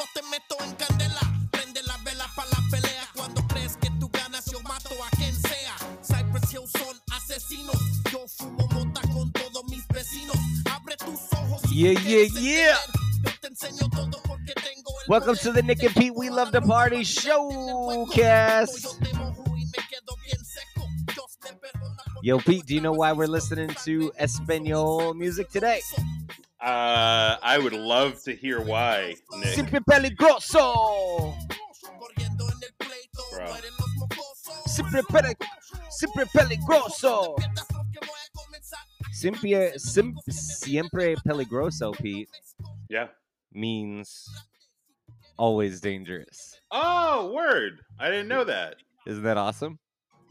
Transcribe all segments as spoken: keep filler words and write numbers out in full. yo te meto en candela. Prende las velas para la pelea. Cuando crees que tú ganas, yo mato a quien sea. Cypress Hill son asesinos. Yo fumo mota con todos mis vecinos. Abre tus ojos. Yeah, yeah, yeah. Yo te enseño todo porque tengo el. Welcome to the Nick and Pete We Love the Party Showcast. Yo, Pete, do you know why we're listening to Espanol music today? Uh, I would love to hear why, Nick. Siempre peligroso. Bro. Siempre peligroso. Siempre, sim, siempre peligroso, Pete. Yeah. Means always dangerous. Oh, word. I didn't know that. Isn't that awesome?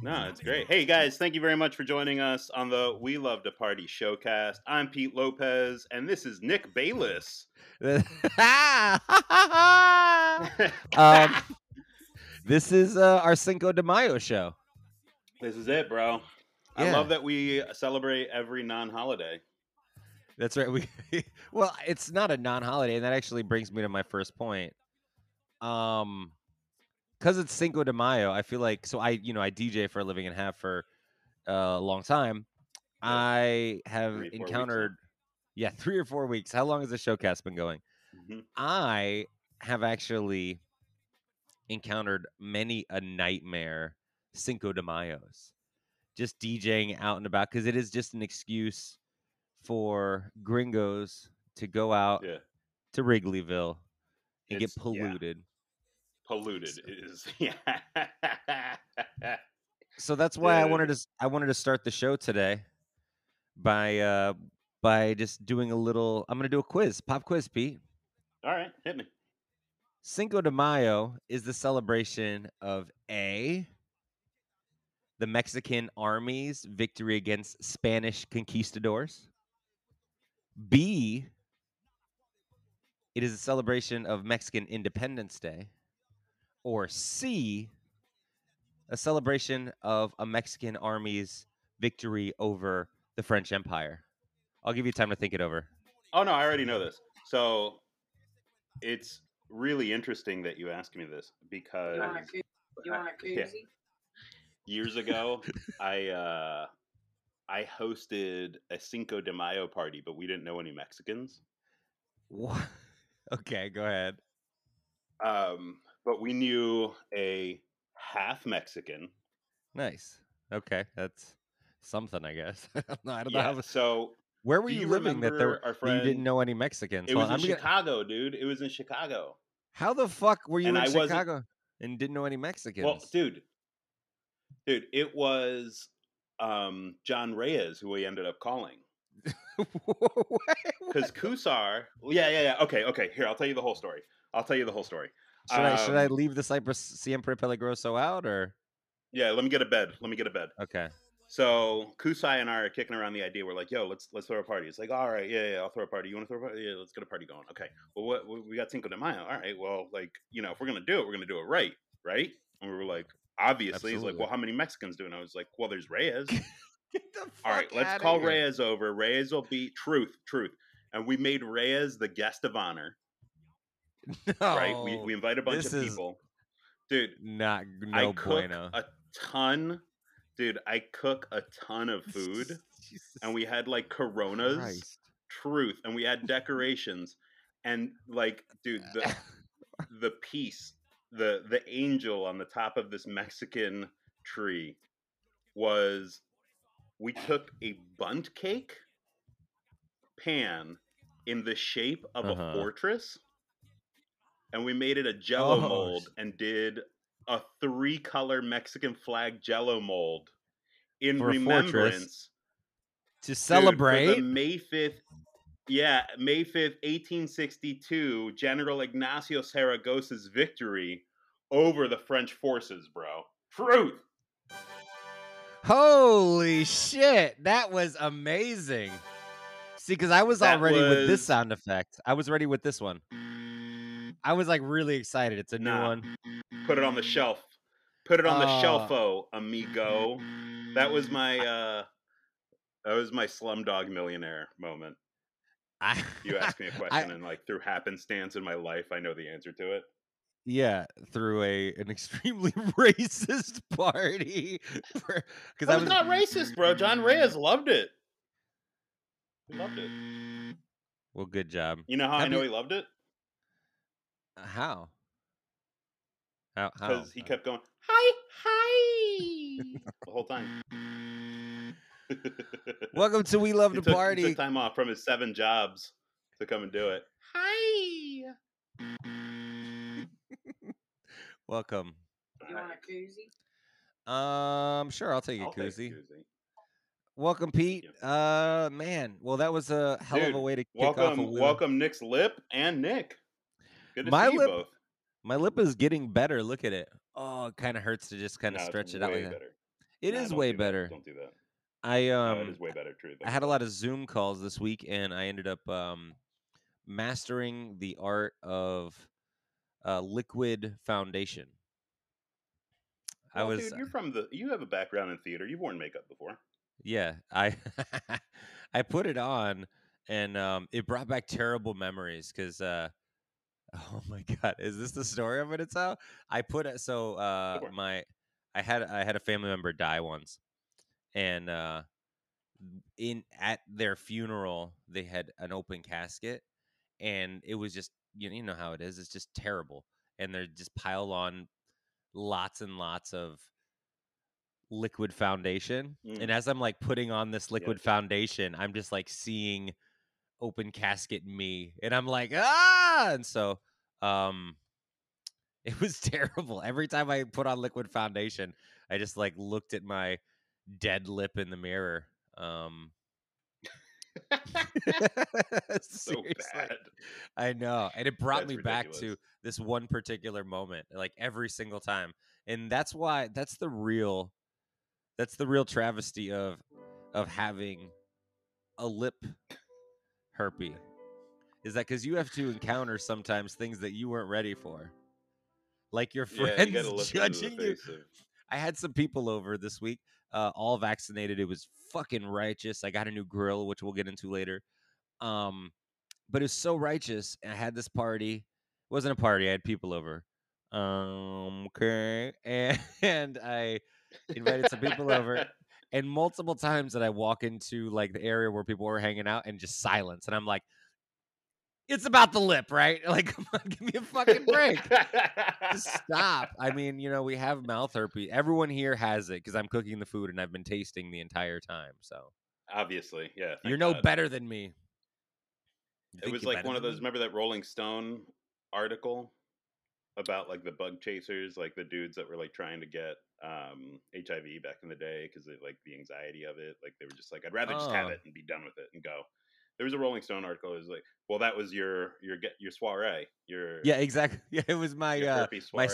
No, it's great. Hey, guys, thank you very much for joining us on the We Love to Party Showcast. I'm Pete Lopez, and this is Nick Bayless. um, this is uh, our Cinco de Mayo show. This is it, bro. Yeah. I love that we celebrate every non-holiday. That's right. We Well, it's not a non-holiday, and that actually brings me to my first point. Um... Because it's Cinco de Mayo, I feel like, so I, you know, I D J for a living and have for uh, a long time. I have three, encountered, yeah, three or four weeks. How long has the showcast been going? Mm-hmm. I have actually encountered many a nightmare Cinco de Mayos. Just DJing out and about, because it is just an excuse for gringos to go out yeah. to Wrigleyville and it's, get polluted. Yeah. Polluted is yeah. So that's why I wanted to I wanted to start the show today by uh by just doing a little. I'm gonna do a quiz, pop quiz, Pete. All right, hit me. Cinco de Mayo is the celebration of A, the Mexican army's victory against Spanish conquistadors. B, it is a celebration of Mexican Independence Day. Or C, a celebration of a Mexican army's victory over the French Empire. I'll give you time to think it over. Oh, no, I already know this. So it's really interesting that you asked me this because you want a, you want a yeah. years ago, I uh, I hosted a Cinco de Mayo party, but we didn't know any Mexicans. What? Okay, go ahead. Um. But we knew a half Mexican. Nice. Okay, that's something, I guess. no, I don't yeah, know. How... So, where were you, you living that there our friend... you didn't know any Mexicans? It well, was I'm in gonna... Chicago, dude. It was in Chicago. How the fuck were you and in I Chicago wasn't... and didn't know any Mexicans? Well, dude, dude, it was um, John Reyes who we ended up calling. Because Kusar, yeah, yeah, yeah. Okay, okay. Here, I'll tell you the whole story. I'll tell you the whole story. Should I um, should I leave the Cypress Siempre Peligroso out or? Yeah, let me get a bed. Let me get a bed. Okay. So Kusai and I are kicking around the idea. We're like, yo, let's let's throw a party. It's like, all right, yeah, yeah, I'll throw a party. You want to throw a party? Yeah, let's get a party going. Okay. Well, what we got Cinco de Mayo. All right. Well, like, you know, if we're gonna do it, we're gonna do it right, right? And we were like, obviously. He's like, well, how many Mexicans do? And I was like, well, there's Reyes. Get the fuck all right, let's call here. Reyes over. Reyes will be truth, truth, and we made Reyes the guest of honor. No, right, we we invite a bunch of people, dude. Not no I cook bueno. A ton, dude. I cook a ton of food, and we had like Coronas, Christ. Truth, and we had decorations, and like, dude, the the piece, the the angel on the top of this Mexican tree was, we took a bundt cake pan in the shape of uh-huh. a fortress. And we made it a Jell-O oh. mold and did a three-color Mexican flag Jell-O mold in for remembrance to celebrate, dude, for the May fifth. Yeah, May fifth, eighteen sixty-two, General Ignacio Zaragoza's victory over the French forces, bro. Truth. Holy shit, that was amazing. See, because I was that already was... with this sound effect. I was ready with this one. I was like really excited. It's a nah. new one. Put it on the shelf. Put it on uh, the shelf-o, amigo. That was my uh, that was my Slumdog Millionaire moment. I, you ask me a question I, and like through happenstance in my life, I know the answer to it. Yeah, through a an extremely racist party. Because I was, was not racist, bro. John Reyes loved it. He loved it. Well, good job. You know how Have I know you... he loved it? How? How? Because he kept going, hi, hi, the whole time. Welcome to We Love he to took, Party. He took time off from his seven jobs to come and do it. Hi. Welcome. You want a koozie? Um, sure, I'll take a I'll koozie. Take a koozie. Welcome, Pete. Uh, man, well, that was a hell Dude, of a way to kick welcome, off. A welcome, Nick's lip and Nick. Good to my see lip, you both. My lip is getting better. Look at it. Oh, it kind of hurts to just kind of no, stretch it out. Like that. It nah, is way do better. That. Don't do that. I um, no, it is way better. True. I had a lot of Zoom calls this week, and I ended up um, mastering the art of uh, liquid foundation. Well, I was. Dude, you're from the. You have a background in theater. You've worn makeup before. Yeah, I I put it on, and um, it brought back terrible memories because, uh, oh my god, is this the story I'm gonna tell? I put it so uh, sure. my I had I had a family member die once, and uh, in at their funeral they had an open casket, and it was just you know, you know how it is, it's just terrible, and they're just piled on lots and lots of liquid foundation. Mm. And as I'm like putting on this liquid yep. foundation, I'm just like seeing open casket me, and I'm like, ah. And so um it was terrible. Every time I put on liquid foundation, I just like looked at my dead lip in the mirror. Um so bad. I know, and it brought that's me ridiculous. Back to this one particular moment like every single time, and that's why that's the real That's the real travesty of of having a lip herpy. Is that because you have to encounter sometimes things that you weren't ready for. Like your friends yeah, you judging you. Of... I had some people over this week, uh, all vaccinated. It was fucking righteous. I got a new grill, which we'll get into later. Um, but it was so righteous. And I had this party. It wasn't a party. I had people over. Um, okay. And, and I... invited some people over, and multiple times that I walk into like the area where people were hanging out and just silence, and I'm like, it's about the lip, right? Like, come on, give me a fucking break. Just stop. I mean, you know, we have mouth herpes. Everyone here has it because I'm cooking the food and I've been tasting the entire time. So obviously, yeah, you're no God. Better than me. It was like one of those. Me? Remember that Rolling Stone article about like the bug chasers, like the dudes that were like trying to get um H I V back in the day because like the anxiety of it, like they were just like, I'd rather oh. just have it and be done with it and go. There was a Rolling Stone article. It was like, well, that was your your get your soiree. Your yeah, exactly. Yeah, it was my uh, my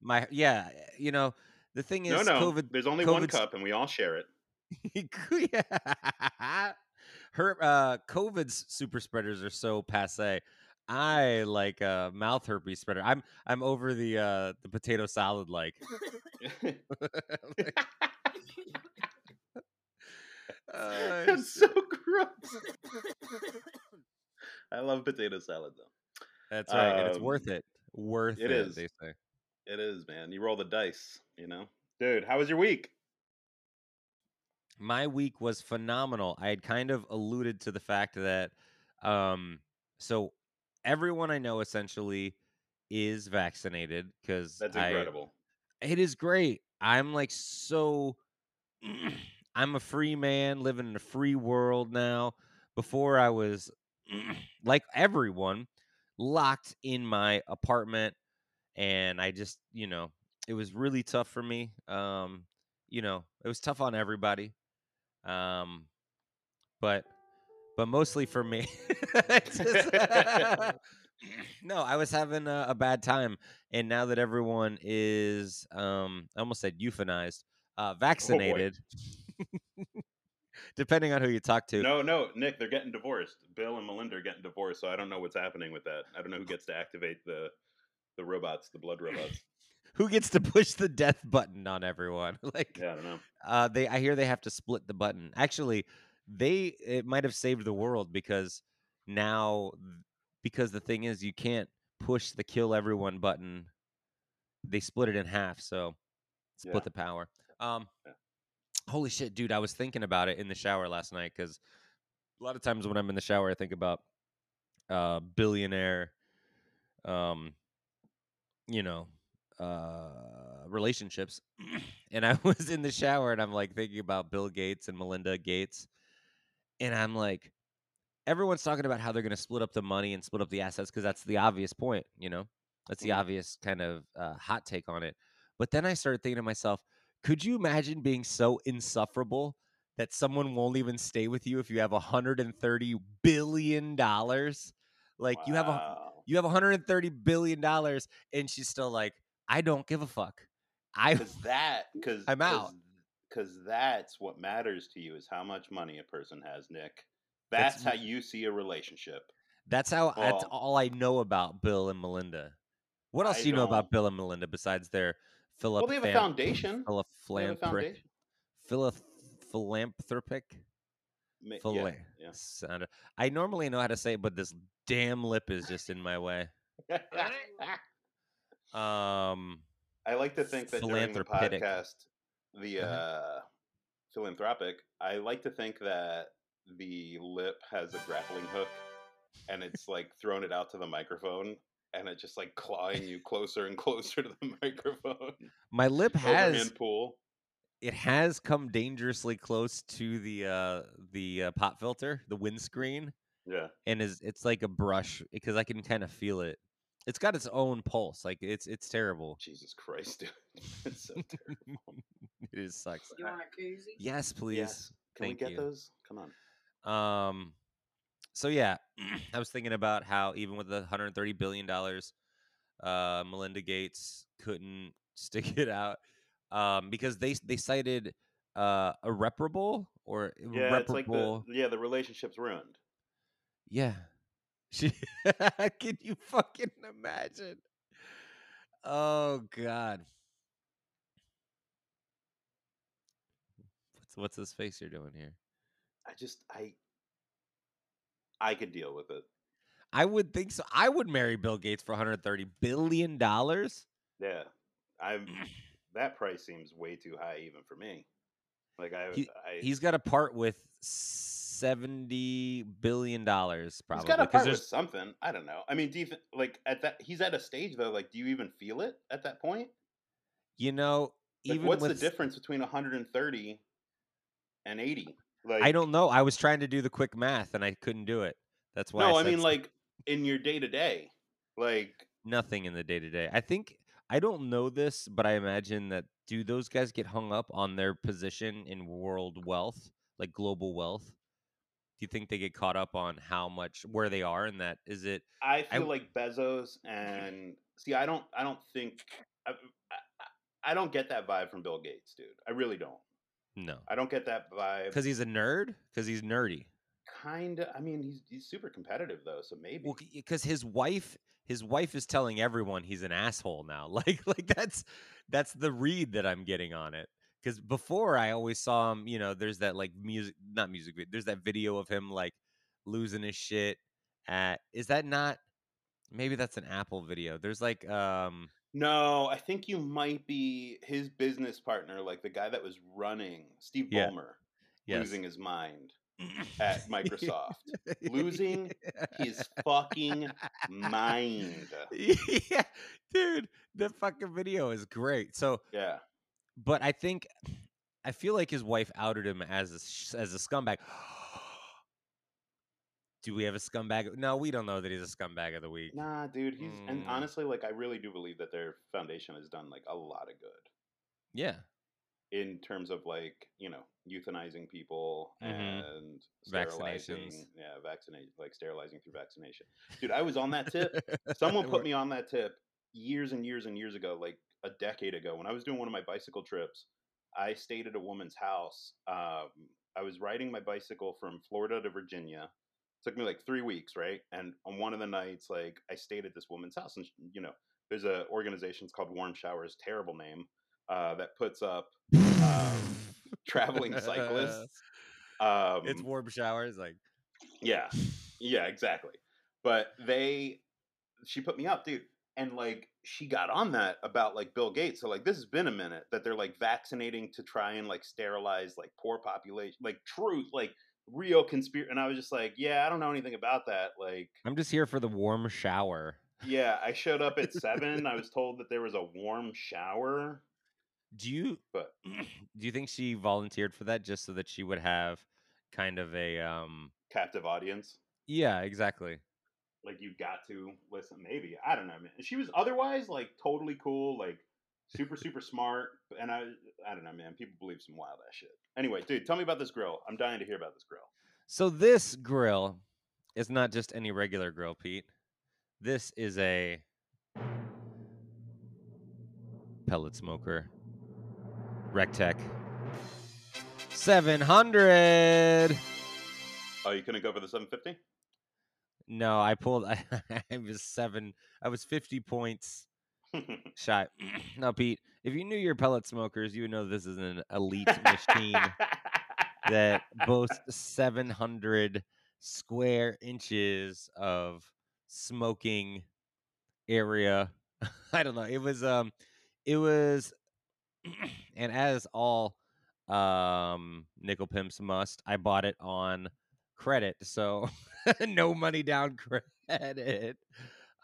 my yeah. You know, the thing is, no, no. COVID, there's only COVID's... one cup, and we all share it. yeah. Her uh, COVID's super spreaders are so passe. I like a uh, mouth herpes spreader. I'm I'm over the uh, the potato salad like. like uh, That's so gross. I love potato salad though. That's right, um, and it's worth it. Worth it. It is. They say. It is, man. You roll the dice, you know. Dude, how was your week? My week was phenomenal. I had kind of alluded to the fact that, um, so. Everyone I know essentially is vaccinated because that's incredible. I, it is great. I'm like so. I'm a free man living in a free world now. Before I was like everyone locked in my apartment, and I just you know it was really tough for me. Um, you know it was tough on everybody. Um, but. But mostly for me. Just, uh, no, I was having a, a bad time. And now that everyone is, um, I almost said euphemized, uh, vaccinated, oh depending on who you talk to. No, no, Nick, they're getting divorced. Bill and Melinda are getting divorced, so I don't know what's happening with that. I don't know who gets to activate the, the robots, the blood robots. Who gets to push the death button on everyone? Like, yeah, I don't know. Uh, they, I hear they have to split the button. Actually... They it might have saved the world because now, because the thing is, you can't push the kill everyone button. They split it in half, so split yeah. the power. Um, yeah. Holy shit, dude, I was thinking about it in the shower last night, because a lot of times when I'm in the shower, I think about uh, billionaire, um, you know, uh, relationships. And I was in the shower, and I'm like thinking about Bill Gates and Melinda Gates. And I'm like, everyone's talking about how they're going to split up the money and split up the assets, because that's the obvious point, you know? That's the obvious kind of uh, hot take on it. But then I started thinking to myself, could you imagine being so insufferable that someone won't even stay with you if you have one hundred thirty billion dollars? Like, wow. you have a, you have one hundred thirty billion dollars, and she's still like, I don't give a fuck. I, Cause that, cause, I'm out. Because that's what matters to you, is how much money a person has, Nick. That's, that's how you see a relationship. That's how. Well, that's all I know about Bill and Melinda. What else I do you know about Bill and Melinda besides their philip? Well, they have a foundation. Philanthropic. Philanthropic. Yeah, yeah. I normally know how to say it, but this damn lip is just in my way. um, I like to think that during the podcast, the uh, uh-huh. philanthropic. I like to think that the lip has a grappling hook, and it's like throwing it out to the microphone, and it's just like clawing you closer and closer to the microphone. My lip has pool. It has come dangerously close to the uh, the uh, pop filter, the windscreen. Yeah, and is it's like a brush, because I can kind of feel it. It's got its own pulse. Like it's it's terrible. Jesus Christ, dude, it's so terrible. It is sucks. You want a koozie? Yes, please. Yes. Can Thank we get you. Those? Come on. Um. So, yeah, I was thinking about how even with the one hundred thirty billion dollars, uh, Melinda Gates couldn't stick it out, um, because they they cited uh, irreparable or irreparable. Yeah, it's like the, yeah, the relationship's ruined. Yeah. She, can you fucking imagine? Oh, God. What's, what's this face you're doing here? I just, I... I could deal with it. I would think so. I would marry Bill Gates for one hundred thirty billion dollars. Yeah. I'm, that price seems way too high even for me. Like I, he, I He's got to part with seventy billion dollars probably. He's got to part with something. I don't know. I mean, do you, like at that, he's at a stage though. Like, do you even feel it at that point? You know, like, even what's with, the difference between one hundred thirty and eighty? Like, I don't know. I was trying to do the quick math and I couldn't do it. That's why. No, I, I mean, so. Like in your day to day, like nothing in the day to day. I think I don't know this, but I imagine that do those guys get hung up on their position in world wealth, like global wealth? Do you think they get caught up on how much where they are in that? Is it? I feel I, like Bezos and see. I don't. I don't think. I, I, I don't get that vibe from Bill Gates, dude. I really don't. No, I don't get that vibe. Because he's a nerd? Because he's nerdy. Kind of. I mean, he's he's super competitive, though, so maybe. Well, because his wife his wife is telling everyone he's an asshole now. Like, like that's that's the read that I'm getting on it. Because before, I always saw him, you know, there's that, like, music, not music, there's that video of him, like, losing his shit at, is that not, maybe that's an Apple video. There's, like, um... No, I think you might be his business partner, like the guy that was running, Steve yeah. Ballmer, yes. losing his mind at Microsoft. Losing his fucking mind. Yeah, dude, the fucking video is great. So, yeah, but I think, I feel like his wife outed him as a, as a scumbag. Do we have a scumbag? No, we don't know that he's a scumbag of the week. Nah, dude. He's mm. and honestly, like, I really do believe that their foundation has done like a lot of good. Yeah. In terms of like, you know, euthanizing people mm-hmm. and sterilizing, yeah, vaccinate like sterilizing through vaccination. Dude, I was on that tip. Someone put me on that tip years and years and years ago, like a decade ago, when I was doing one of my bicycle trips. I stayed at a woman's house. Um, I was riding my bicycle from Florida to Virginia. Took me like three weeks, right? And on one of the nights, like I stayed at this woman's house, and you know, there's a organization, it's called Warm Showers, terrible name, uh, that puts up um, traveling cyclists. Um, it's Warm Showers, like yeah, Yeah, exactly. But they, she put me up, dude. And like, she got on that about like Bill Gates. So like, this has been a minute that they're like vaccinating to try and like sterilize like poor population, like truth, like real conspiracy. And I was just like, yeah, I don't know anything about that. Like, I'm just here for the warm shower. Yeah. I showed up at seven. I was told that there was a warm shower. Do you, but do you think she volunteered for that just so that she would have kind of a, um, captive audience? Yeah, exactly. Like, you've got to listen, maybe. I don't know, man. She was otherwise, like, totally cool, like, super, super smart. And I I don't know, man. People believe some wild ass shit. Anyway, dude, tell me about this grill. I'm dying to hear about this grill. So this grill is not just any regular grill, Pete. This is a pellet smoker. RecTech seven hundred. Oh, you couldn't go for the seven fifty? No, I pulled. I, I was seven. I was fifty points shy. Now, Pete, if you knew your pellet smokers, you would know this is an elite machine that boasts seven hundred square inches of smoking area. I don't know. It was um, it was, and as all um nickel pimps must, I bought it on credit, so no money down credit,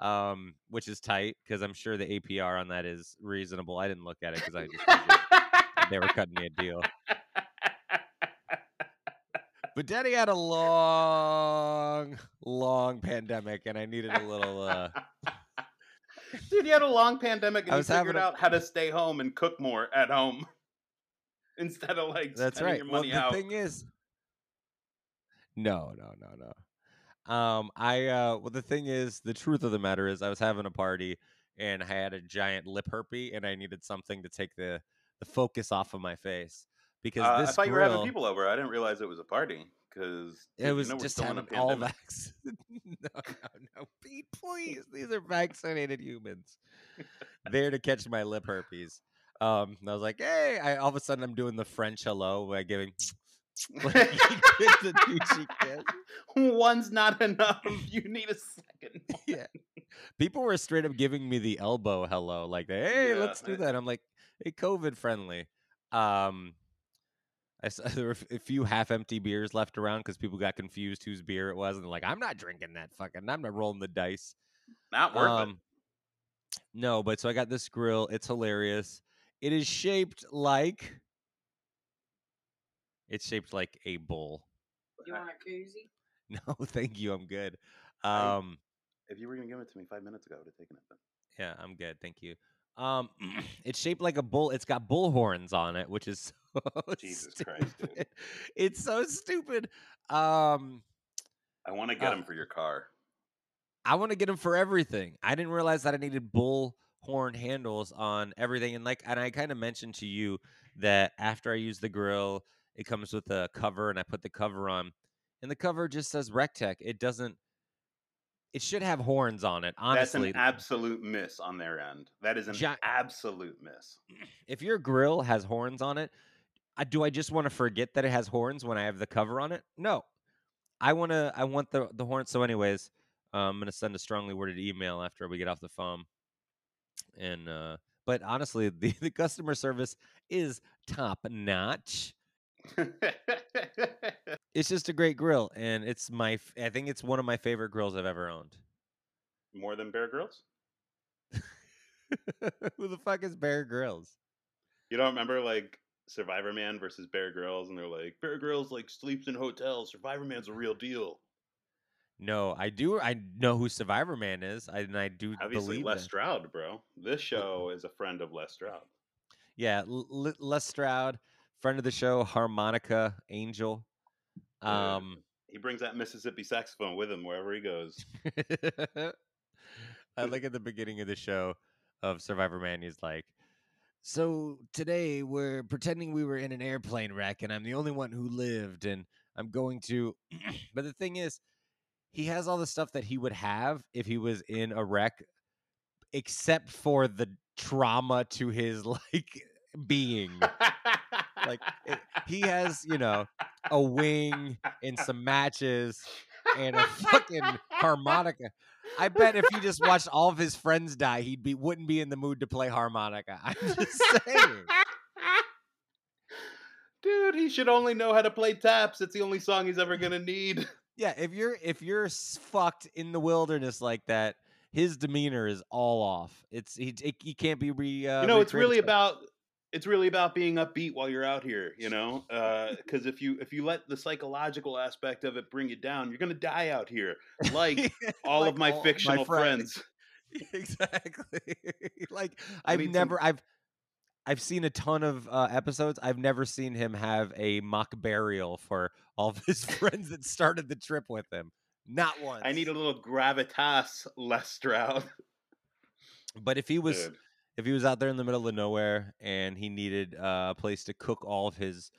um which is tight because I'm sure the A P R on that is reasonable. I didn't look at it because I just they were cutting me a deal. But Daddy had a long long pandemic and I needed a little uh dude, you had a long pandemic and I was you figured a... out how to stay home and cook more at home instead of like that's spending right your money well the out. Thing is No, no, no, no. Um, I, uh, well, the thing is, the truth of the matter is I was having a party and I had a giant lip herpy and I needed something to take the, the focus off of my face because uh, this I thought grill, you were having people over. I didn't realize it was a party because it was you know, just having all vaccinated. No, no, no, Pete, please. These are vaccinated humans. There to catch my lip herpes. Um, and I was like, hey, I, all of a sudden I'm doing the French hello by giving... Like, the one's not enough. You need a second one. Yeah, people were straight up giving me the elbow hello, like, hey, yeah, let's do that. I'm like, hey, COVID friendly. Um, I saw there were a few half-empty beers left around because people got confused whose beer it was, and they're like, I'm not drinking that fucking. I'm not rolling the dice. Not worth um, it. No, but so I got this grill. It's hilarious. It is shaped like. It's shaped like a bowl. You want a koozie? No, thank you. I'm good. Um, if you were going to give it to me five minutes ago, I would have taken it then. Yeah, I'm good. Thank you. Um, it's shaped like a bull. It's got bull horns on it, which is so Jesus stupid. Christ, dude. It's so stupid. Um, I want to get uh, them for your car. I want to get them for everything. I didn't realize that I needed bull horn handles on everything. And like, and I kind of mentioned to you that after I used the grill, it comes with a cover, and I put the cover on. And the cover just says RecTech. It doesn't... It should have horns on it, honestly. That's an absolute miss on their end. That is an Gi- absolute miss. If your grill has horns on it, do I just want to forget that it has horns when I have the cover on it? No. I want to. I want the, the horns. So anyways, uh, I'm going to send a strongly worded email after we get off the phone. And uh, but honestly, the, the customer service is top-notch. It's just a great grill, and it's my I think it's one of my favorite grills I've ever owned. More than Bear Grylls? Who the fuck is Bear Grylls? You don't remember like Survivor Man versus Bear Grylls, and they're like, Bear Grylls like sleeps in hotels, Survivor Man's a real deal. No, I do I know who Survivor Man is, and I do obviously believe Les Stroud, bro. This show is a friend of Les Stroud. Yeah, L- L- Les Stroud. Friend of the show, harmonica angel. Um, he brings that Mississippi saxophone with him wherever he goes. I like at the beginning of the show of Survivor Man, he's like, so today we're pretending we were in an airplane wreck and I'm the only one who lived and I'm going to... But the thing is, he has all the stuff that he would have if he was in a wreck, except for the trauma to his like being. Like, it, he has, you know, a wing and some matches and a fucking harmonica. I bet if he just watched all of his friends die, he'd be wouldn't be in the mood to play harmonica. I'm just saying. Dude, he should only know how to play taps. It's the only song he's ever gonna need. Yeah, if you're if you're fucked in the wilderness like that, his demeanor is all off. It's he it, he can't be re. Uh, you know, it's really about it's really about being upbeat while you're out here. You know, because uh, if you if you let the psychological aspect of it bring you down, you're gonna die out here, like all like of my all fictional my friends. friends. Exactly. Like I've I mean, never some... I've. I've seen a ton of uh, episodes. I've never seen him have a mock burial for all of his friends that started the trip with him. Not once. I need a little gravitas, Les Stroud. But if he was, Dude. if he was out there in the middle of nowhere and he needed uh, a place to cook all of his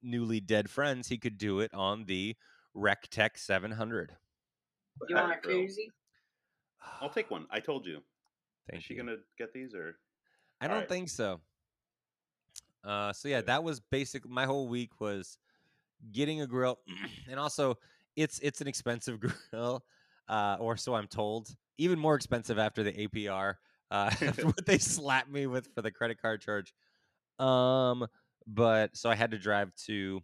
newly dead friends, he could do it on the RecTech seven hundred. You want a koozie? I'll take one. I told you. Thank Is she you. gonna get these or? I don't right. think so. Uh, so yeah, that was basic. My whole week was getting a grill, and also it's it's an expensive grill, uh, or so I'm told. Even more expensive after the A P R, uh, after what they slapped me with for the credit card charge. Um, but so I had to drive to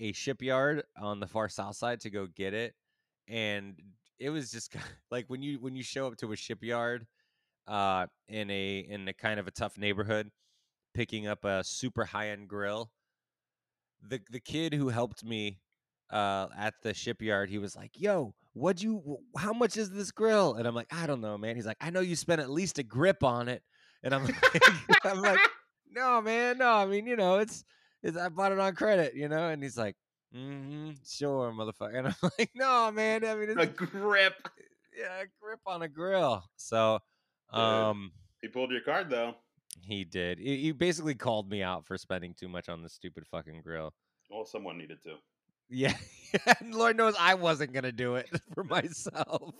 a shipyard on the far south side to go get it, and it was just like when you when you show up to a shipyard, uh, in a in a kind of a tough neighborhood, picking up a super high-end grill. The the kid who helped me uh, at the shipyard, he was like, yo, what'd you, how much is this grill? And I'm like, I don't know, man. He's like, I know you spent at least a grip on it. And I'm like, I'm like, no, man, no. I mean, you know, it's, it's, I bought it on credit, you know? And he's like, mm-hmm, sure, motherfucker. And I'm like, no, man. I mean, it's a grip. Yeah, a grip on a grill. So, um. He pulled your card, though. He did. He basically called me out for spending too much on this stupid fucking grill. Well, someone needed to. Yeah. Lord knows I wasn't going to do it for myself.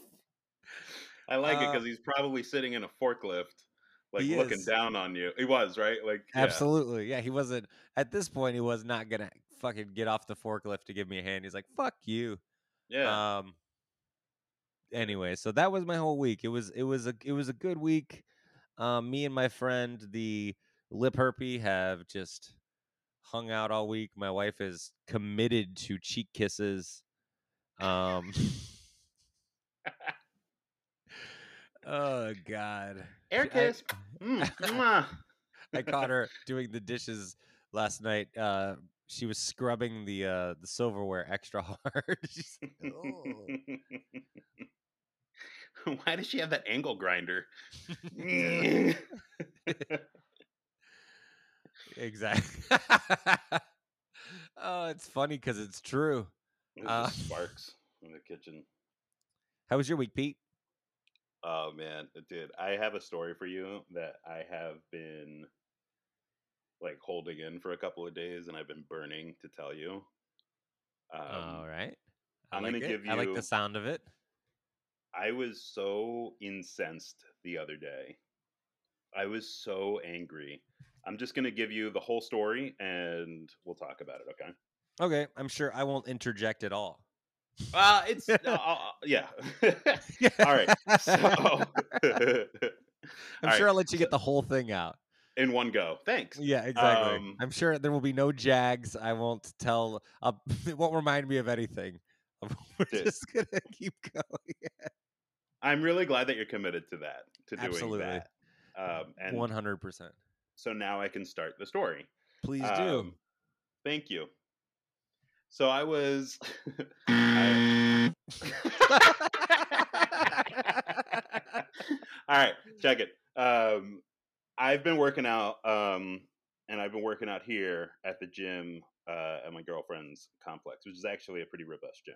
I like uh, it because he's probably sitting in a forklift, like looking is. down on you. He was, right? Like yeah. Absolutely. Yeah, he wasn't. At this point, he was not going to fucking get off the forklift to give me a hand. He's like, fuck you. Yeah. Um. Anyway, so that was my whole week. It was, it was, a, it was a good week. Um, me and my friend, the lip herpy, have just hung out all week. My wife is committed to cheek kisses. Um, oh, God. Air kiss. I, mm. I caught her doing the dishes last night. Uh, she was scrubbing the uh, the silverware extra hard. She's like, oh. Why does she have that angle grinder? Exactly. Oh, it's funny because it's true. It uh, sparks in the kitchen. How was your week, Pete? Oh, man. Dude, I have a story for you that I have been like holding in for a couple of days, and I've been burning to tell you. Um, All right. I I'm like going to give you. I like the sound of it. I was so incensed the other day. I was so angry. I'm just going to give you the whole story and we'll talk about it, okay? Okay, I'm sure I won't interject at all. Uh, it's, uh, yeah. All right. So, I'm sure I'll let you get the whole thing out. In one go. Thanks. Yeah, exactly. Um, I'm sure there will be no jags. I won't tell. I'll, it won't remind me of anything. We're Dude. just going to keep going. I'm really glad that you're committed to that, to doing Absolutely. that. Um, and one hundred percent. So now I can start the story. Please um, do. Thank you. So I was... I... All right, check it. Um, I've been working out, um, and I've been working out here at the gym uh, at my girlfriend's complex, which is actually a pretty robust gym.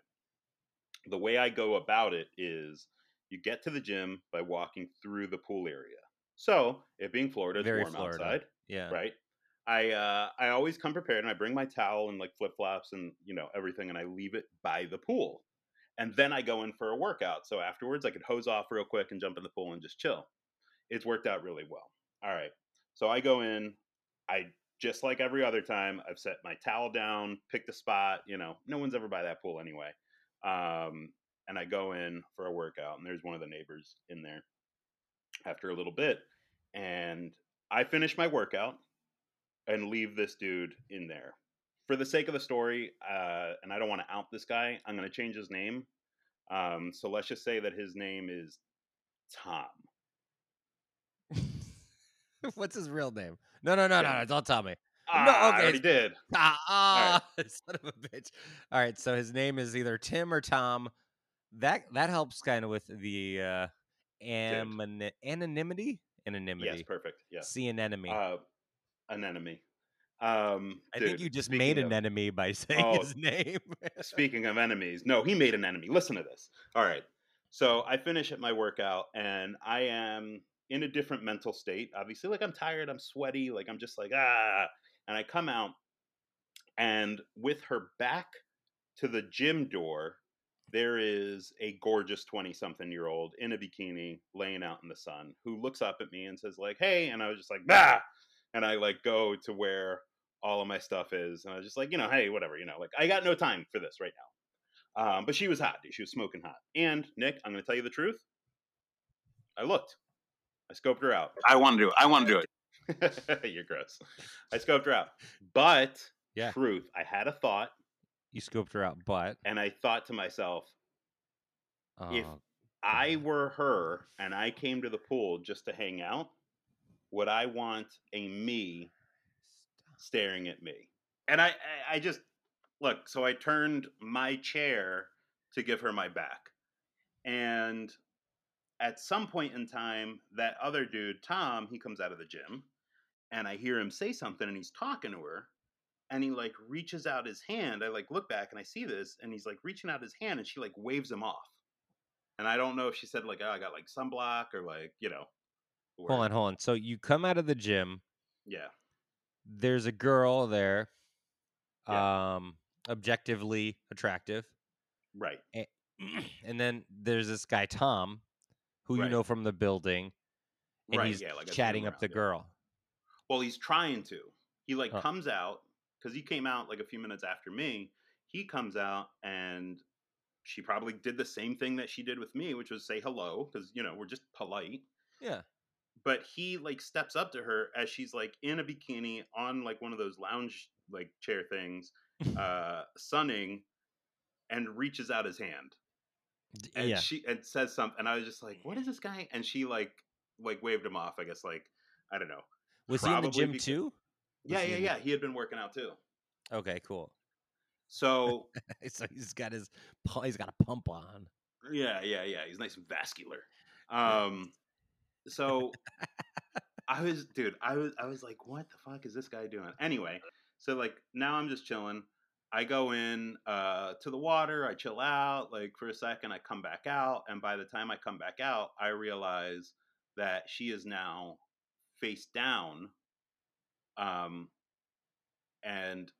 The way I go about it is you get to the gym by walking through the pool area. So it being Florida, it's Very warm Florida. outside. Yeah. Right. I, uh, I always come prepared and I bring my towel and like flip flops and, you know, everything. And I leave it by the pool and then I go in for a workout. So afterwards I could hose off real quick and jump in the pool and just chill. It's worked out really well. All right. So I go in, I, just like every other time, I've set my towel down, picked a spot, you know, no one's ever by that pool anyway. Um, and I go in for a workout, and there's one of the neighbors in there after a little bit. And I finish my workout and leave this dude in there. For the sake of the story, uh, and I don't want to out this guy, I'm going to change his name. Um, so let's just say that his name is Tom. What's his real name? No, no, no, yeah. no, no. Don't tell me. Ah, no, okay. I already did. Ah, ah right. Son of a bitch. All right, so his name is either Tim or Tom. That that helps kind of with the uh, an- anonymity? Anonymity. Yes, perfect. Yeah. See an enemy. Uh, an enemy. Um, I dude, think you just made an of, enemy by saying oh, his name. Speaking of enemies, no, he made an enemy. Listen to this. All right. So I finish at my workout, and I am in a different mental state. Obviously, like, I'm tired. I'm sweaty. Like, I'm just like, ah. And I come out, and with her back to the gym door, there is a gorgeous twenty-something-year-old in a bikini laying out in the sun who looks up at me and says, like, hey. And I was just like, bah. And I, like, go to where all of my stuff is. And I was just like, you know, hey, whatever, you know, like, I got no time for this right now. Um, but she was hot, dude. She was smoking hot. And, Nick, I'm going to tell you the truth. I looked. I scoped her out. I want to do it. I want to do it. You're gross. I scoped her out. But, yeah. Truth, I had a thought. You scoped her out, but. And I thought to myself, oh, if God. I were her and I came to the pool just to hang out, would I want a me staring at me? And I, I, I just, look, so I turned my chair to give her my back. And at some point in time, that other dude, Tom, he comes out of the gym, and I hear him say something, and he's talking to her, and he, like, reaches out his hand. I, like, look back, and I see this, and he's, like, reaching out his hand, and she, like, waves him off. And I don't know if she said, like, oh, I got, like, sunblock or, like, you know. Hold on, hold on. So you come out of the gym. Yeah. There's a girl there. Yeah. Um, objectively attractive. Right. And, and then there's this guy, Tom, who right. you know from the building. And right. he's yeah, like chatting up around, the yeah. girl. Well, he's trying to. He like oh. comes out, because he came out like a few minutes after me. He comes out, and she probably did the same thing that she did with me, which was say hello, because, you know, we're just polite. Yeah. But he, like, steps up to her as she's, like, in a bikini on, like, one of those lounge, like, chair things, uh, sunning, and reaches out his hand. And yeah. she and says something. And I was just like, what is this guy? And she, like, like waved him off, I guess, like, I don't know. Was he in the gym, because, too? Yeah, yeah, yeah. He had been working out, too. Okay, cool. So. so he's got his, he's got a pump on. Yeah, yeah, yeah. He's nice and vascular. Um. So I was, dude, I was, I was like, what the fuck is this guy doing? Anyway, so like now I'm just chilling. I go in uh, to the water. I chill out like for a second. I come back out. And by the time I come back out, I realize that she is now face down. Um, and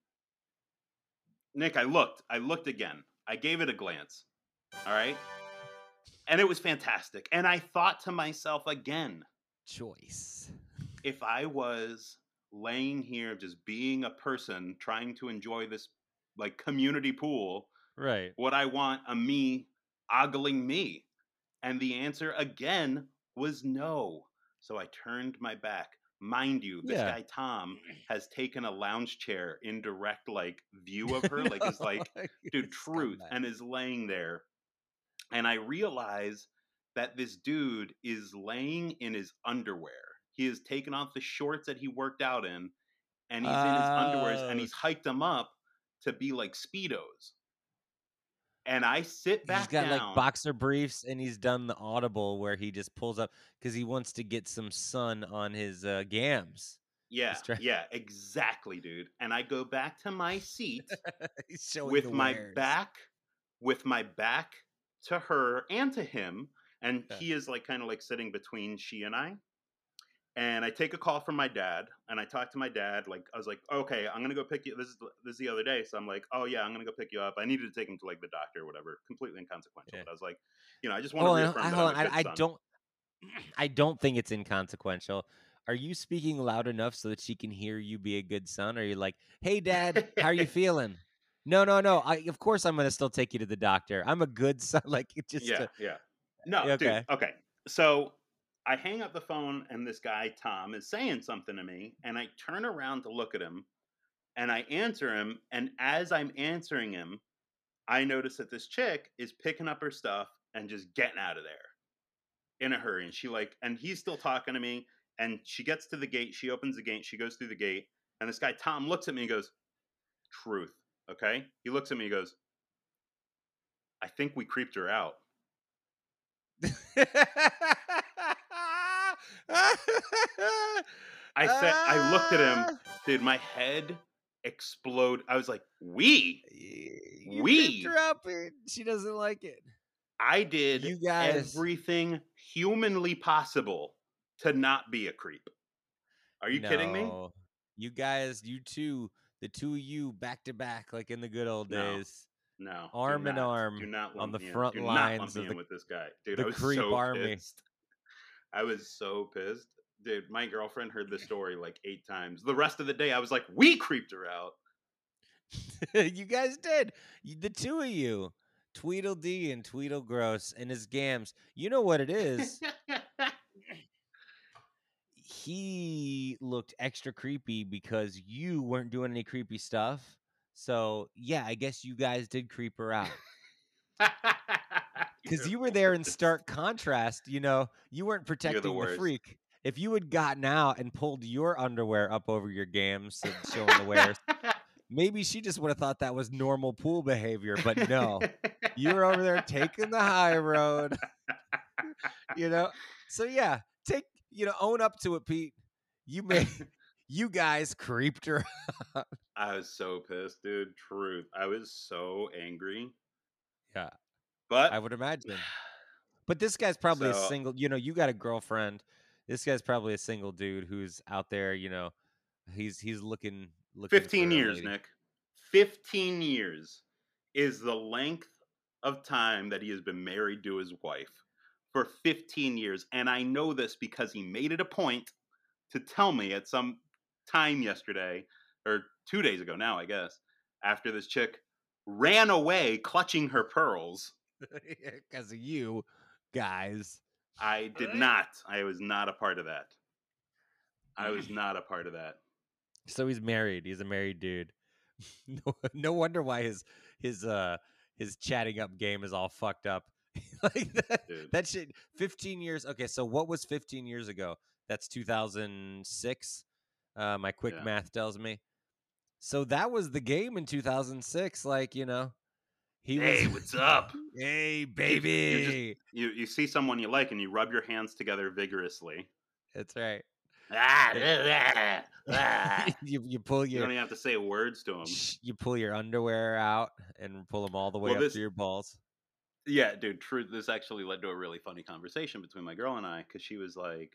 Nick, I looked, I looked again. I gave it a glance. All right. And it was fantastic. And I thought to myself again, choice. If I was laying here just being a person trying to enjoy this like community pool, right? Would I want a me ogling me? And the answer again was no. So I turned my back. Mind you, this yeah. guy Tom has taken a lounge chair in direct like view of her, no, like is like dude, truth, and is laying there. And I realize that this dude is laying in his underwear. He has taken off the shorts that he worked out in, and he's uh, in his underwear, and he's hiked them up to be like Speedos. And I sit back down. He's got down. like boxer briefs, and he's done the audible where he just pulls up because he wants to get some sun on his uh, gams. Yeah, yeah, exactly, dude. And I go back to my seat with my wares. back, with my back. to her and to him, and okay. he is like kind of like sitting between she and I. And I take a call from my dad, and I talk to my dad. Like I was like, okay, I'm gonna go pick you. This is this is the other day, so I'm like, oh yeah, I'm gonna go pick you up. I needed to take him to like the doctor or whatever. Completely inconsequential, yeah. but I was like, you know, I just want hold to reaffirm on, that hold on. I, I don't, I don't think it's inconsequential. Are you speaking loud enough so that she can hear you be a good son? Or are you like, hey dad, how are you feeling? No, no, no. I, of course I'm going to still take you to the doctor. I'm a good son. Like, it just. Yeah, to... yeah. No, okay. Dude, okay. So I hang up the phone and this guy, Tom, is saying something to me. And I turn around to look at him and I answer him. And as I'm answering him, I notice that this chick is picking up her stuff and just getting out of there in a hurry. And she like, and he's still talking to me. And she gets to the gate. She opens the gate. She goes through the gate. And this guy, Tom, looks at me and goes, truth. Okay. He looks at me and goes, I think we creeped her out. I said, I looked at him, dude, my head exploded. I was like, we, you we, creeped her up and she doesn't like it. I did you guys. everything humanly possible to not be a creep. Are you no. kidding me? You guys, you two, the two of you back to back, like in the good old days. No, no arm in arm do not on the front lines of the, with this guy. Dude, the I was creep so army. Pissed. I was so pissed. Dude, my girlfriend heard this story like eight times. The rest of the day, I was like, we creeped her out. You guys did. The two of you, Tweedledee and Tweedlegross and his gams. You know what it is. He looked extra creepy because you weren't doing any creepy stuff. So, yeah, I guess you guys did creep her out. Because you were there in stark contrast. You know, you weren't protecting the, the freak. If you had gotten out and pulled your underwear up over your gams and showing the wares, maybe she just would have thought that was normal pool behavior. But no, you were over there taking the high road. You know, so, yeah, take. You know, own up to it, Pete. You made, you guys creeped her out. I was so pissed, dude. Truth. I was so angry. Yeah. But I would imagine. But this guy's probably so, a single, you know, you got a girlfriend. This guy's probably a single dude who's out there, you know, he's he's looking looking fifteen years, Nick. Fifteen years is the length of time that he has been married to his wife. For fifteen years, and I know this because he made it a point to tell me at some time yesterday, or two days ago now, I guess, after this chick ran away clutching her pearls. Because of you guys. I did not. I was not a part of that. I was not a part of that. So he's married. He's a married dude. No, no wonder why his his uh his chatting up game is all fucked up. Like that, that shit. Fifteen years. Okay, so what was fifteen years ago? That's two thousand six. Uh, my quick yeah. math tells me. So that was the game in two thousand six. Like you know, he hey, was, what's up? Hey, baby. You, you, just, you you see someone you like and you rub your hands together vigorously. That's right. you you pull your. You don't even have to say words to them. You pull your underwear out and pull them all the way well, up this, to your balls. Yeah, dude, true. This actually led to a really funny conversation between my girl and I, because she was like,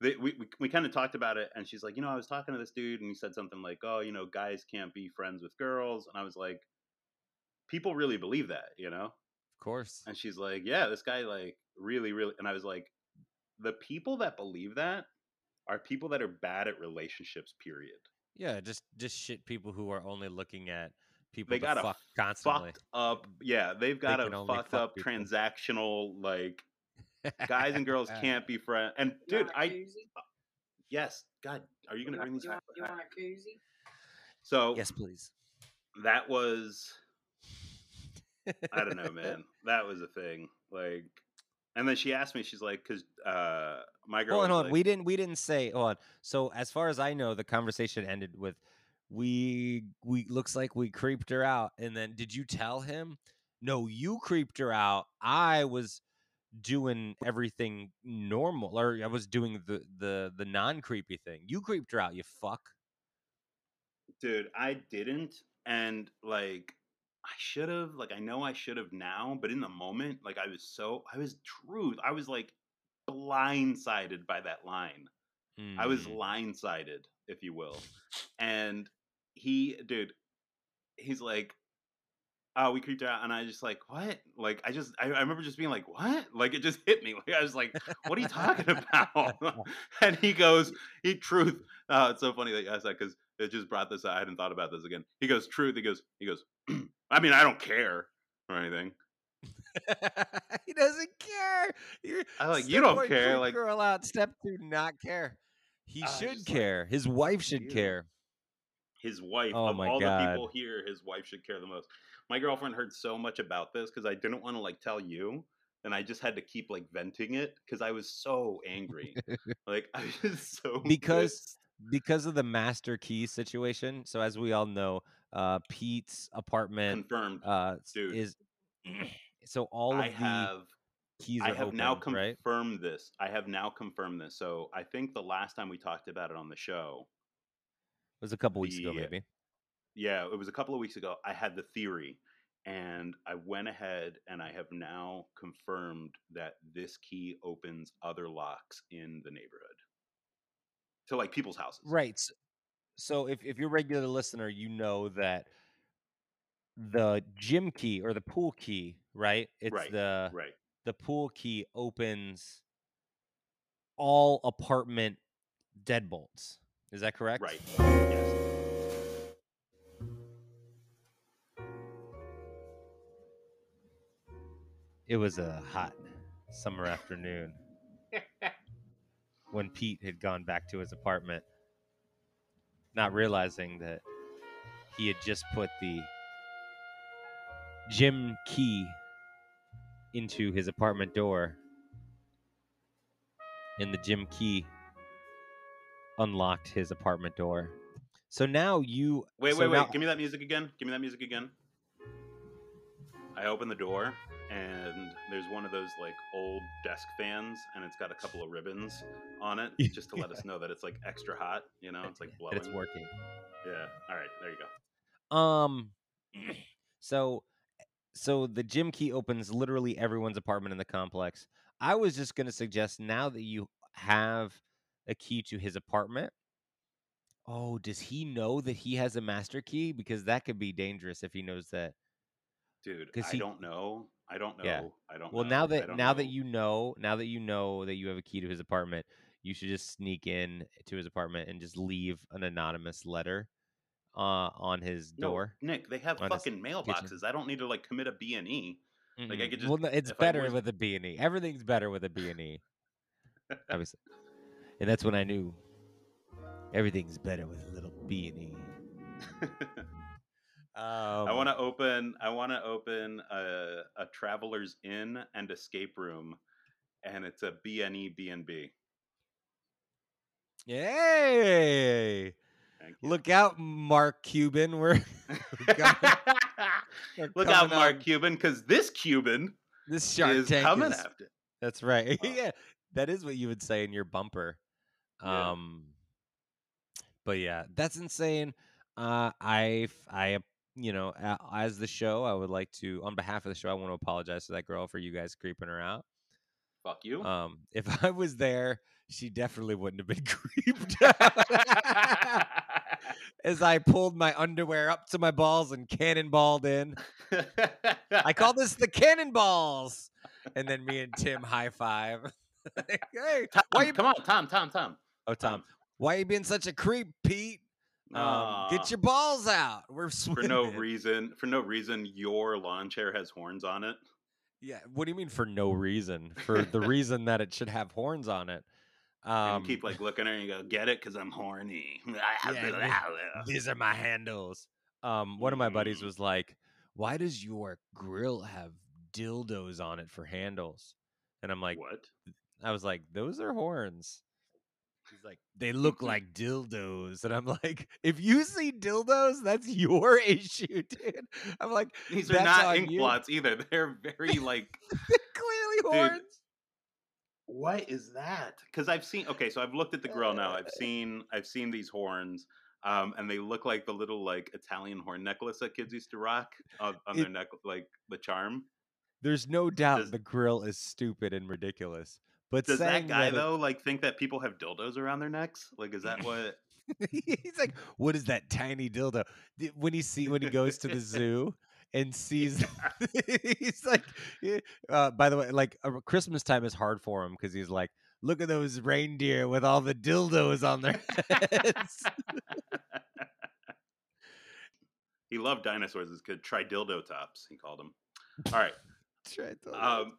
they, we we, we kind of talked about it, and she's like, you know, I was talking to this dude, and he said something like, oh, you know, guys can't be friends with girls, and I was like, people really believe that, you know? Of course. And she's like, yeah, this guy, like, really, really, and I was like, the people that believe that are people that are bad at relationships, period. Yeah, just, just shit people who are only looking at people they got fuck a constantly. Fucked up, yeah, they've got they a fucked fuck up people. Transactional, like, guys and girls can't be friends. And, you dude, I... Koozie? Yes, God, are you going to bring these back? You want a koozie? So... Yes, please. That was... I don't know, man. That was a thing. Like... And then she asked me, she's like, because uh, my girl... Hold on, hold on. Like, we, didn't, we didn't say... Hold on. So, as far as I know, the conversation ended with... We we looks like we creeped her out. And then did you tell him? No, you creeped her out. I was doing everything normal, or I was doing the the the non-creepy thing. You creeped her out, you fuck. Dude, I didn't. And like I should have, like I know I should have now, but in the moment, like I was so I was truth. I was like blindsided by that line. Mm. I was blindsided, if you will. And he, dude, he's like, uh, we creeped out, and I just like, what? Like, I just, I, I remember just being like, what? Like, it just hit me. Like, I was like, what are you talking about? And he goes, he truth. Uh, it's so funny that you asked that because it just brought this up. I hadn't thought about this again. He goes, truth. He goes, he goes, I mean, I don't care or anything. He doesn't care. You're, I like, you don't care. Like, girl out. Step two, not care. He uh, should care. Like, his wife should care. His wife, oh of my all God. the people here, his wife should care the most. My girlfriend heard so much about this because I didn't want to like tell you, and I just had to keep like venting it because I was so angry. Like I was so because pissed. because of the master key situation. So as we all know, uh, Pete's apartment confirmed uh, Dude. is so all of I the have keys. I are have open, now confirmed right? this. I have now confirmed this. So I think the last time we talked about it on the show. It was a couple weeks the, ago, maybe. Yeah, it was a couple of weeks ago. I had the theory, and I went ahead, and I have now confirmed that this key opens other locks in the neighborhood. To, like, people's houses. Right. So if, if you're a regular listener, you know that the gym key or the pool key, right? It's right, the, right. the pool key opens all apartment deadbolts. Is that correct? Right. Yes. It was a hot summer afternoon when Pete had gone back to his apartment, not realizing that he had just put the gym key into his apartment door, and the gym key unlocked his apartment door. So now you wait so wait wait now... give me that music again give me that music again I open the door, and there's one of those like old desk fans, and it's got a couple of ribbons on it just to let us know that it's like extra hot, you know, it's like blowing. It's working. Yeah, all right, there you go. um so so the gym key opens literally everyone's apartment in the complex. I was just going to suggest, now that you have a key to his apartment. Oh, does he know that he has a master key? Because that could be dangerous if he knows that. Dude, I he... don't know. I don't know. Yeah. I don't well, know. Well, now that now know. that you know, now that you know that you have a key to his apartment, you should just sneak in to his apartment and just leave an anonymous letter uh, on his door. No, Nick, they have fucking mailboxes. Kitchen. I don't need to like commit a B and E. Mm-hmm. Like I could just. Well, no, it's better was... with a B and E. Everything's better with a B and E. Obviously. And that's when I knew everything's better with a little B and E. I want to open. I want to open a, a Traveler's Inn and Escape Room, and it's a B and E B and B. Yay! Look out, Mark Cuban. We're, we're, coming, we're look out, Mark on. Cuban, because this Cuban, this Shark is Tank coming is, after. That's right. Oh. Yeah, that is what you would say in your bumper. Yeah. Um, but yeah, that's insane. Uh, I, I, you know, as the show, I would like to, on behalf of the show, I want to apologize to that girl for you guys creeping her out. Fuck you. Um, if I was there, she definitely wouldn't have been creeped out. As I pulled my underwear up to my balls and cannonballed in. I call this the cannonballs. And then me and Tim high five. Hey, Tom, why you... come on, Tom, Tom, Tom. Oh, Tom. Tom. Why are you being such a creep, Pete? Um, get your balls out. We're swimming. For no reason. For no reason, your lawn chair has horns on it. Yeah. What do you mean for no reason? For the reason that it should have horns on it. Um, and you keep like looking at her and you go, get it? Because I'm horny. Yeah, these are my handles. Um, one of my buddies was like, why does your grill have dildos on it for handles? And I'm like, what? I was like, those are horns. He's like, they look like dildos. And I'm like, if you see dildos, that's your issue, dude. I'm like, these are not ink blots either. They're very like clearly horns. Dude, what is that? Because I've seen okay, so I've looked at the grill now. I've seen I've seen these horns. Um, and they look like the little like Italian horn necklace that kids used to rock on, on it, their neck, like the charm. There's no doubt does, the grill is stupid and ridiculous. But does that guy that it, though like think that people have dildos around their necks? Like, is that what? He's like, what is that tiny dildo? When he see when he goes to the zoo and sees yeah. he's like, uh, by the way, like uh, Christmas time is hard for him because he's like, look at those reindeer with all the dildos on their heads. He loved dinosaurs. As kid, try dildo tops, he called them. All right. Try dildo. Um,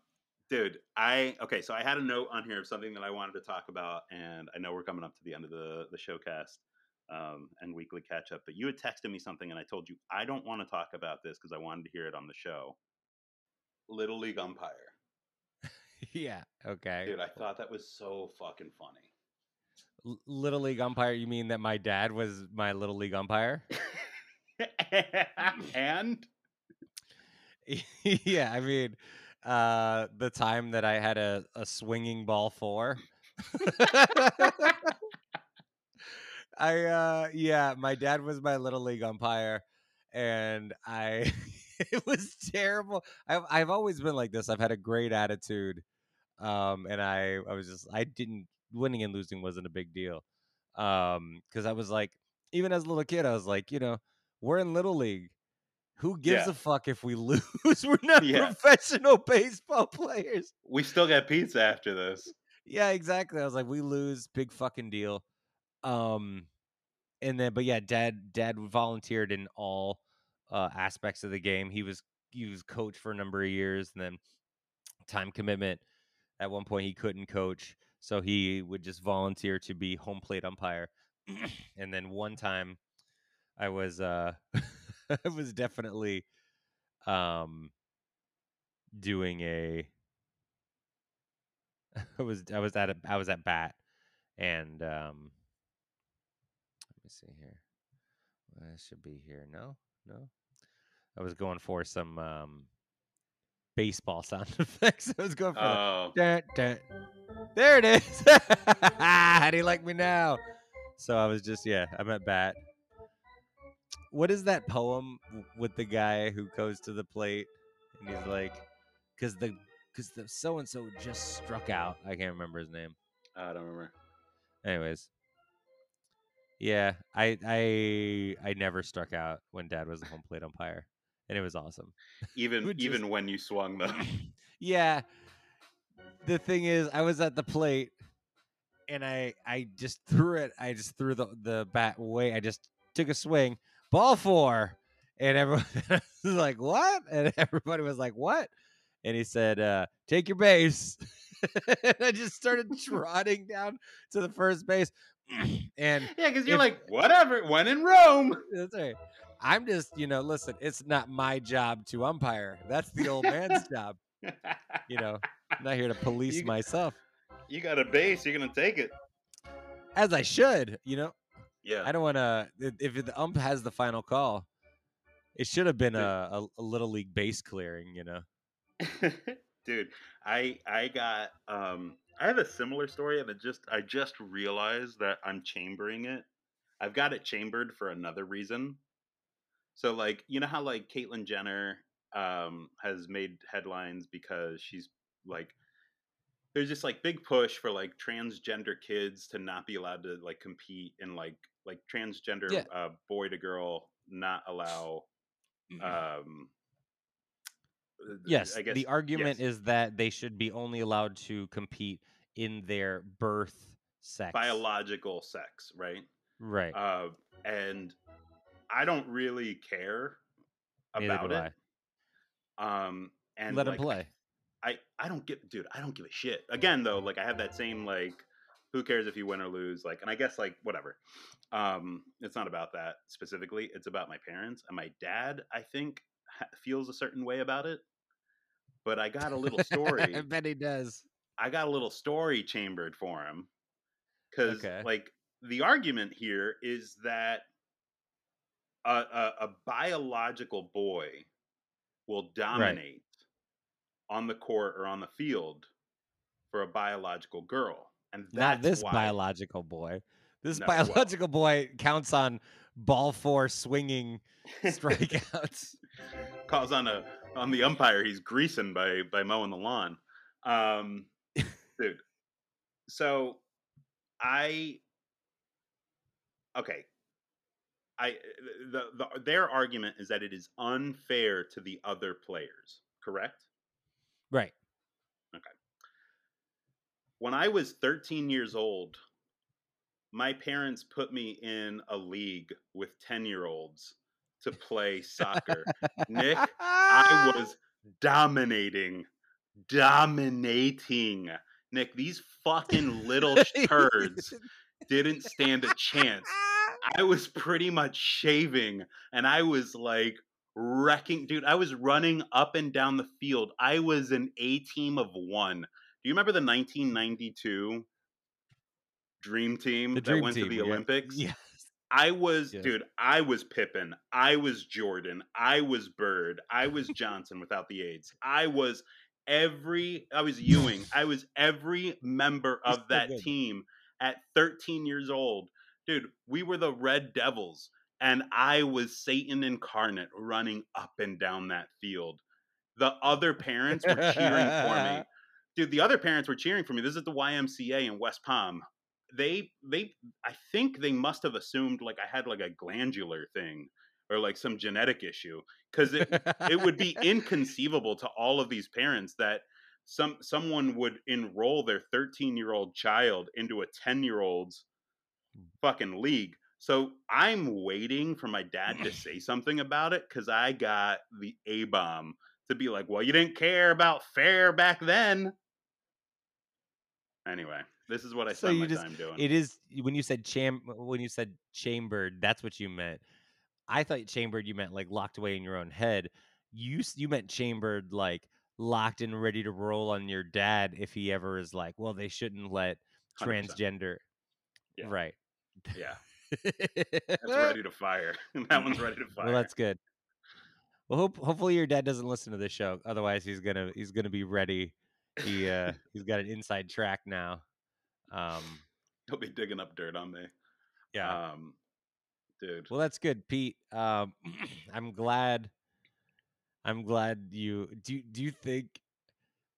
dude, I, okay, so I had a note on here of something that I wanted to talk about, and I know we're coming up to the end of the, the showcast um, and weekly catch-up, but you had texted me something, and I told you, I don't want to talk about this because I wanted to hear it on the show. Little League Umpire. Yeah, okay. Dude, I thought that was so fucking funny. L- Little League Umpire, you mean that my dad was my Little League Umpire? And? Yeah, I mean, uh, the time that I had a, a swinging ball four. I, uh, yeah, my dad was my Little League Umpire, and I... It was terrible. I've, I've always been like this. I've had a great attitude. Um, and I, I was just, I didn't, winning and losing wasn't a big deal. Um, cause I was like, even as a little kid, I was like, you know, we're in Little League. Who gives yeah. a fuck if we lose? We're not yeah. professional baseball players. We still got pizza after this. Yeah, exactly. I was like, we lose, big fucking deal. Um, and then, but yeah, dad, dad volunteered in all Uh, aspects of the game. He was he was coach for a number of years, and then time commitment. At one point, he couldn't coach, so he would just volunteer to be home plate umpire. And then one time, I was uh, I was definitely um doing a I was I was at a I was at bat, and um let me see here. Well, I should be here. No. No, I was going for some um, baseball sound effects. I was going for oh. the, dun, dun. There it is. How do you like me now? So I was just, yeah, I'm at bat. What is that poem with the guy who goes to the plate? And he's like, because the because the so-and-so just struck out. I can't remember his name. I don't remember. Anyways. Yeah, I I I never struck out when Dad was the home plate umpire, and it was awesome. Even just, even when you swung though. Yeah, the thing is, I was at the plate, and I I just threw it. I just threw the the bat away. I just took a swing, ball four, and everyone was like, "What?" And everybody was like, "What?" And he said, uh, "Take your base." And I just started trotting down to the first base. And yeah, because you're if, like, whatever, when in Rome. That's right. I'm just, you know, listen, it's not my job to umpire. That's the old man's job. You know, I'm not here to police you, myself. You got a base, you're going to take it. As I should, you know. Yeah. I don't want to, if the ump has the final call, it should have been a, a Little League base clearing, you know. Dude, I I got, um, I have a similar story, and it just I just realized that I'm chambering it. I've got it chambered for another reason. So, like, you know how, like, Caitlyn Jenner um, has made headlines because she's, like, there's just, like, big push for, like, transgender kids to not be allowed to, like, compete in, like, like transgender yeah. uh, boy to girl not allow... Mm-hmm. um Yes, I guess, the argument yes. is that they should be only allowed to compete in their birth sex. Biological sex, right? Right. Uh, and I don't really care about it. I. Um, and Let like, them play. I, I don't give, dude, I don't give a shit. Again, though, like I have that same, like, who cares if you win or lose? Like, and I guess, like, whatever. Um, it's not about that specifically. It's about my parents and my dad, I think, feels a certain way about it, but I got a little story. I bet he does. I got a little story chambered for him because, okay. like, the argument here is that a, a, a biological boy will dominate right. on the court or on the field for a biological girl, and that's not this why... biological boy. This no, biological well. boy counts on ball four swinging strikeouts. Calls on a on the umpire he's greasing by by mowing the lawn. Um dude. So I okay. I the, the their argument is that it is unfair to the other players, correct? Right. Okay. When I was thirteen years old, my parents put me in a league with ten-year-olds to play soccer. Nick, I was dominating, dominating. Nick, these fucking little turds didn't stand a chance. I was pretty much shaving, and I was like wrecking. Dude, I was running up and down the field. I was an A-team of one. Do you remember the nineteen ninety-two Dream Team that went to the Olympics? Yes. I was, dude, I was Pippen. I was Jordan. I was Bird. I was Johnson without the AIDS. I was every, I was Ewing. I was every member of that team at thirteen years old. Dude, we were the Red Devils, and I was Satan incarnate running up and down that field. The other parents were cheering for me. Dude, the other parents were cheering for me. This is the Y M C A in West Palm. They, they, I think they must have assumed like I had like a glandular thing or like some genetic issue, because it, it would be inconceivable to all of these parents that some someone would enroll their thirteen-year-old child into a ten-year-old's fucking league. So I'm waiting for my dad to say something about it, because I got the A-bomb to be like, well, you didn't care about fair back then. Anyway, this is what I so spend my just, time doing. It is when you said cham when you said chambered, that's what you meant. I thought chambered, you meant like locked away in your own head. You you meant chambered like locked and ready to roll on your dad if he ever is like, well, they shouldn't let transgender. Yeah. Right. Yeah. That's ready to fire. That one's ready to fire. Well, that's good. Well, hope, hopefully your dad doesn't listen to this show. Otherwise, he's gonna he's gonna be ready. He uh he's got an inside track now. Um, he'll be digging up dirt on me. Yeah, um, dude. Well, that's good, Pete. Um, I'm glad. I'm glad you do. Do you think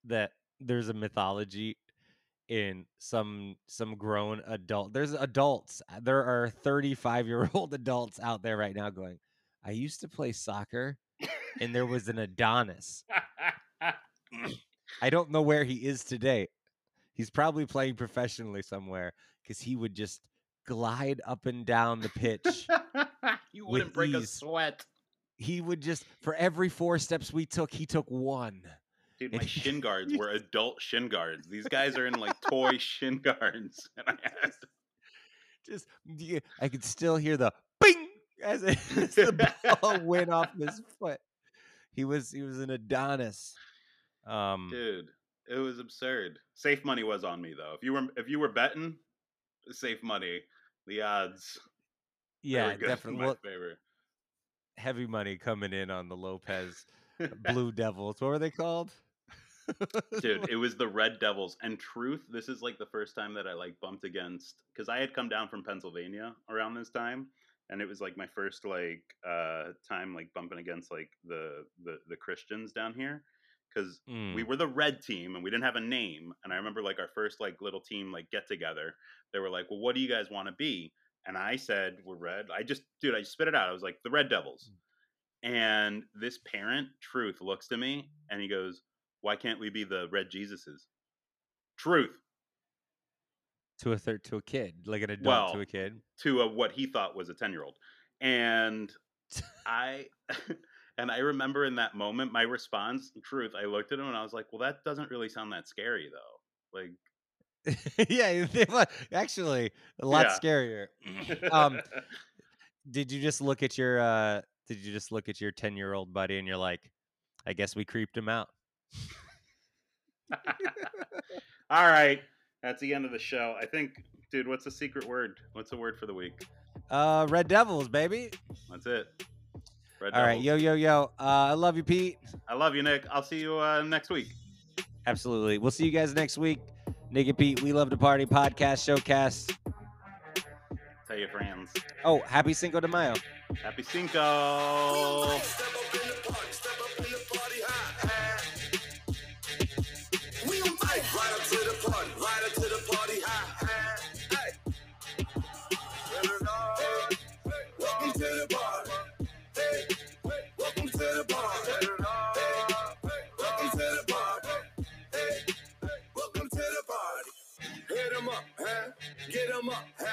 that there's a mythology in some some grown adult? There's adults. There are thirty-five year old adults out there right now going, I used to play soccer, and there was an Adonis. I don't know where he is today. He's probably playing professionally somewhere, because he would just glide up and down the pitch. You wouldn't break ease. a sweat. He would just, for every four steps we took, he took one. Dude, my shin guards were adult shin guards. These guys are in like toy shin guards. And I had to... just, I could still hear the bing as, it, as the ball went off his foot. He was, he was an Adonis. Um, Dude, it was absurd. Safe money was on me though. If you were if you were betting, safe money, the odds. Yeah, definitely. My favorite. Heavy money coming in on the Lopez Blue Devils. What were they called? Dude, it was the Red Devils. And truth, this is like the first time that I like bumped against, because I had come down from Pennsylvania around this time, and it was like my first like uh time like bumping against like the the, the Christians down here. Because mm. we were the red team and we didn't have a name. And I remember like our first like little team like get together. They were like, well, what do you guys want to be? And I said, we're red. I just, dude, I spit it out. I was like, the Red Devils. Mm. And this parent, Truth, looks to me and he goes, why can't we be the Red Jesuses? Truth. To a third, to a kid, like an adult well, to a kid. To a, what he thought was a ten-year-old. And I... And I remember in that moment, my response, Truth, I looked at him and I was like, well, that doesn't really sound that scary, though. Like, yeah, actually, a lot yeah. scarier. Um, did you just look at your uh, did you just look at your ten-year-old buddy and you're like, I guess we creeped him out? All right. That's the end of the show. I think, dude, what's the secret word? What's the word for the week? Uh, Red Devils, baby. That's it. Red All Devils. right, yo, yo, yo. Uh, I love you, Pete. I love you, Nick. I'll see you uh, next week. Absolutely. We'll see you guys next week. Nick and Pete, We Love to Party podcast, showcast. Tell your friends. Oh, happy Cinco de Mayo. Happy Cinco. get them up.